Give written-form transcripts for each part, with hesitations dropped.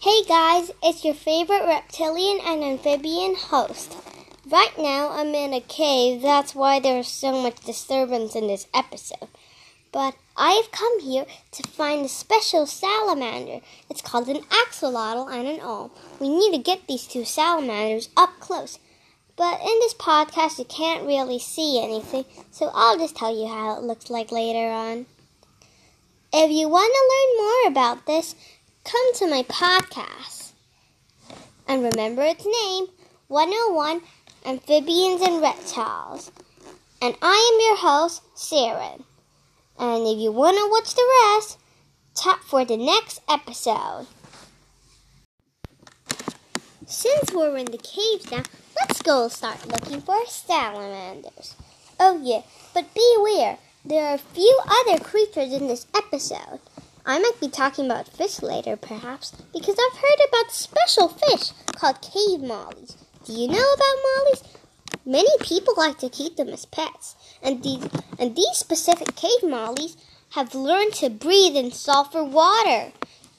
Hey guys, it's your favorite reptilian and amphibian host. Right now, I'm in a cave, that's why there's so much disturbance in this episode. But I've come here to find a special salamander. It's called an axolotl and an olm. We need to get these two salamanders up close. But in this podcast, you can't really see anything, so I'll just tell you how it looks like later on. If you want to learn more about this, come to my podcast. And remember its name, 101 Amphibians and Reptiles. And I am your host, Sarah. And if you want to watch the rest, tap for the next episode. Since we're in the caves now, let's go start looking for salamanders. Oh yeah, but beware, there are a few other creatures in this episode. I might be talking about fish later, perhaps, because I've heard about special fish called cave mollies. Do you know about mollies? Many people like to keep them as pets, and these specific cave mollies have learned to breathe in sulfur water.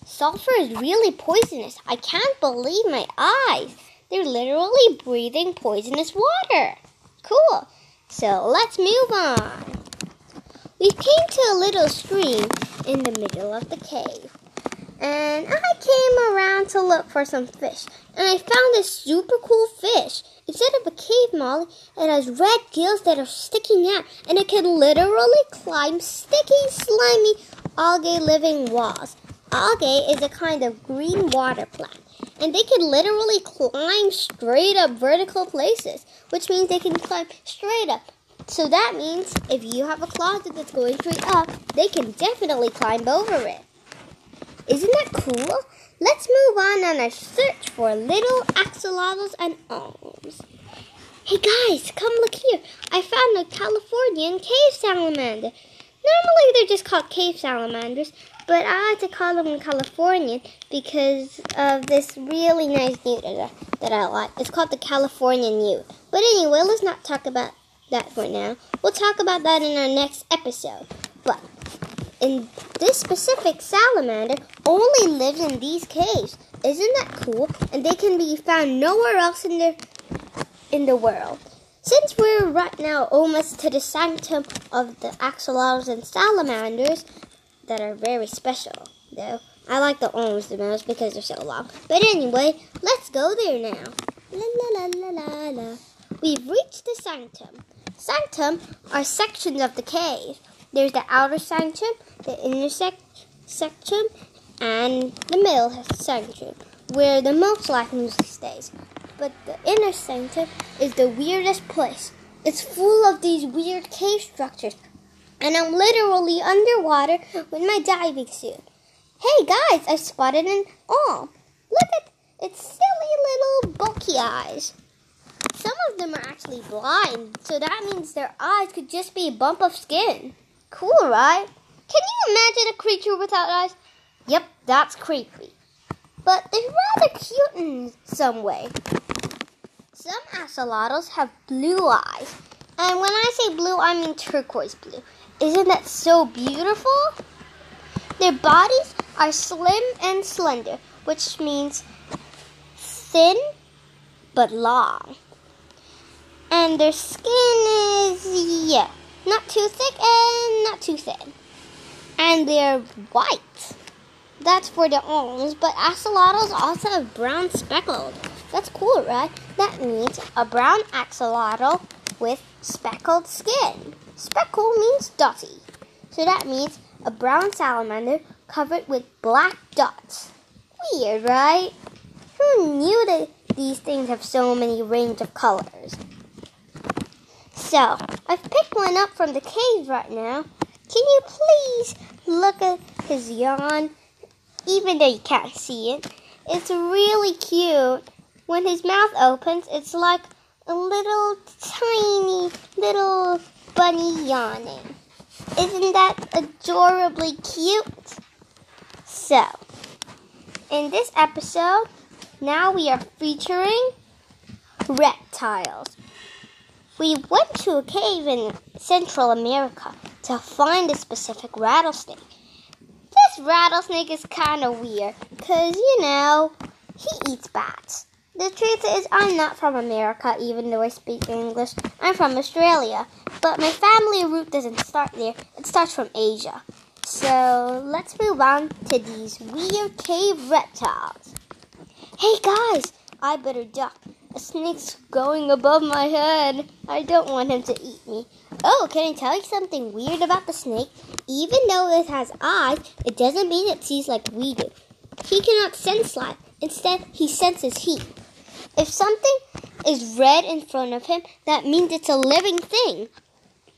Sulfur is really poisonous. I can't believe my eyes. They're literally breathing poisonous water. Cool. So let's move on. We came to a little stream in the middle of the cave. And I came around to look for some fish. And I found this super cool fish. Instead of a cave molly, it has red gills that are sticking out. And it can literally climb sticky, slimy algae living walls. Algae is a kind of green water plant. And they can literally climb straight up vertical places, which means they can climb straight up. So that means if you have a closet that's going straight up, they can definitely climb over it. Isn't that cool? Let's move on our search for little axolotls and olms. Hey guys, come look here. I found a Californian cave salamander. Normally they're just called cave salamanders, but I like to call them a Californian because of this really nice newt that I like. It's called the Californian Newt. But anyway, let's not talk about that for now. We'll talk about that in our next episode. But in this specific salamander only lives in these caves. Isn't that cool? And they can be found nowhere else in the world. Since we're right now almost to the sanctum of the axolotls and salamanders that are very special, though. I like the olms the most because they're so long. But anyway, let's go there now. La la la la la la. We've reached the sanctum. Sanctum are sections of the cave. There's the outer sanctum, the inner section, and the middle sanctum, where the most life usually stays. But the inner sanctum is the weirdest place. It's full of these weird cave structures, and I'm literally underwater with my diving suit. Hey guys, I spotted an olm. Look at its silly little bulky eyes. Some of them are actually blind, so that means their eyes could just be a bump of skin. Cool, right? Can you imagine a creature without eyes? Yep, that's creepy. But they're rather cute in some way. Some axolotls have blue eyes. And when I say blue, I mean turquoise blue. Isn't that so beautiful? Their bodies are slim and slender, which means thin but long. And their skin is, not too thick and not too thin. And they're white. That's for the olms, but axolotls also have brown speckled. That's cool, right? That means a brown axolotl with speckled skin. Speckled means dotty. So that means a brown salamander covered with black dots. Weird, right? Who knew that these things have so many range of colors? So, I've picked one up from the cave right now. Can you please look at his yawn? Even though you can't see it, it's really cute. When his mouth opens, it's like a little tiny little bunny yawning. Isn't that adorably cute? So, in this episode, now we are featuring reptiles. We went to a cave in Central America to find a specific rattlesnake. This This rattlesnake is kind of weird, because, he eats bats. The truth is, I'm not from America, even though I speak English. I'm from Australia, but my family root doesn't start there. It starts from Asia. So, let's move on to these weird cave reptiles. Hey guys, I better duck. A snake's going above my head. I don't want him to eat me. Oh, can I tell you something weird about the snake? Even though it has eyes, it doesn't mean it sees like we do. He cannot sense light. Instead, he senses heat. If something is red in front of him, that means it's a living thing.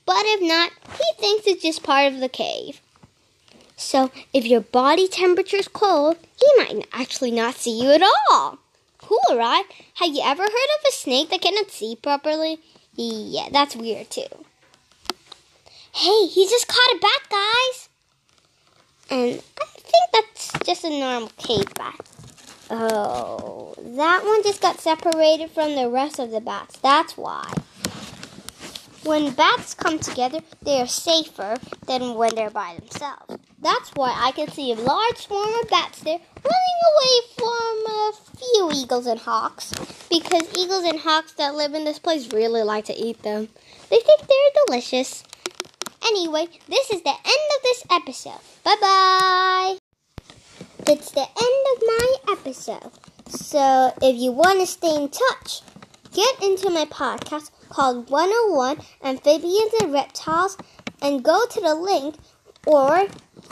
But if not, he thinks it's just part of the cave. So, if your body temperature is cold, he might actually not see you at all. Cool, right? Have you ever heard of a snake that cannot see properly? Yeah, that's weird too. Hey, he just caught a bat, guys. And I think that's just a normal cave bat. Oh, that one just got separated from the rest of the bats. That's why. When bats come together, they are safer than when they're by themselves. That's why I can see a large swarm of bats there running away from a few eagles and hawks. Because eagles and hawks that live in this place really like to eat them. They think they're delicious. Anyway, this is the end of this episode. Bye-bye! It's the end of my episode. So if you want to stay in touch, get into my podcast called 101 Amphibians and Reptiles and go to the link, or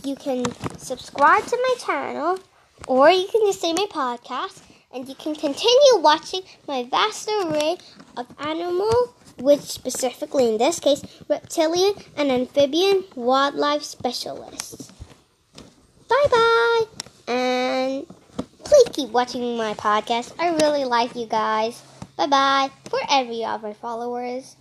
you can subscribe to my channel, or you can just say my podcast, and you can continue watching my vast array of animal, which specifically in this case, reptilian and amphibian wildlife specialists. Bye-bye! And please keep watching my podcast. I really like you guys. Bye-bye for every of my followers.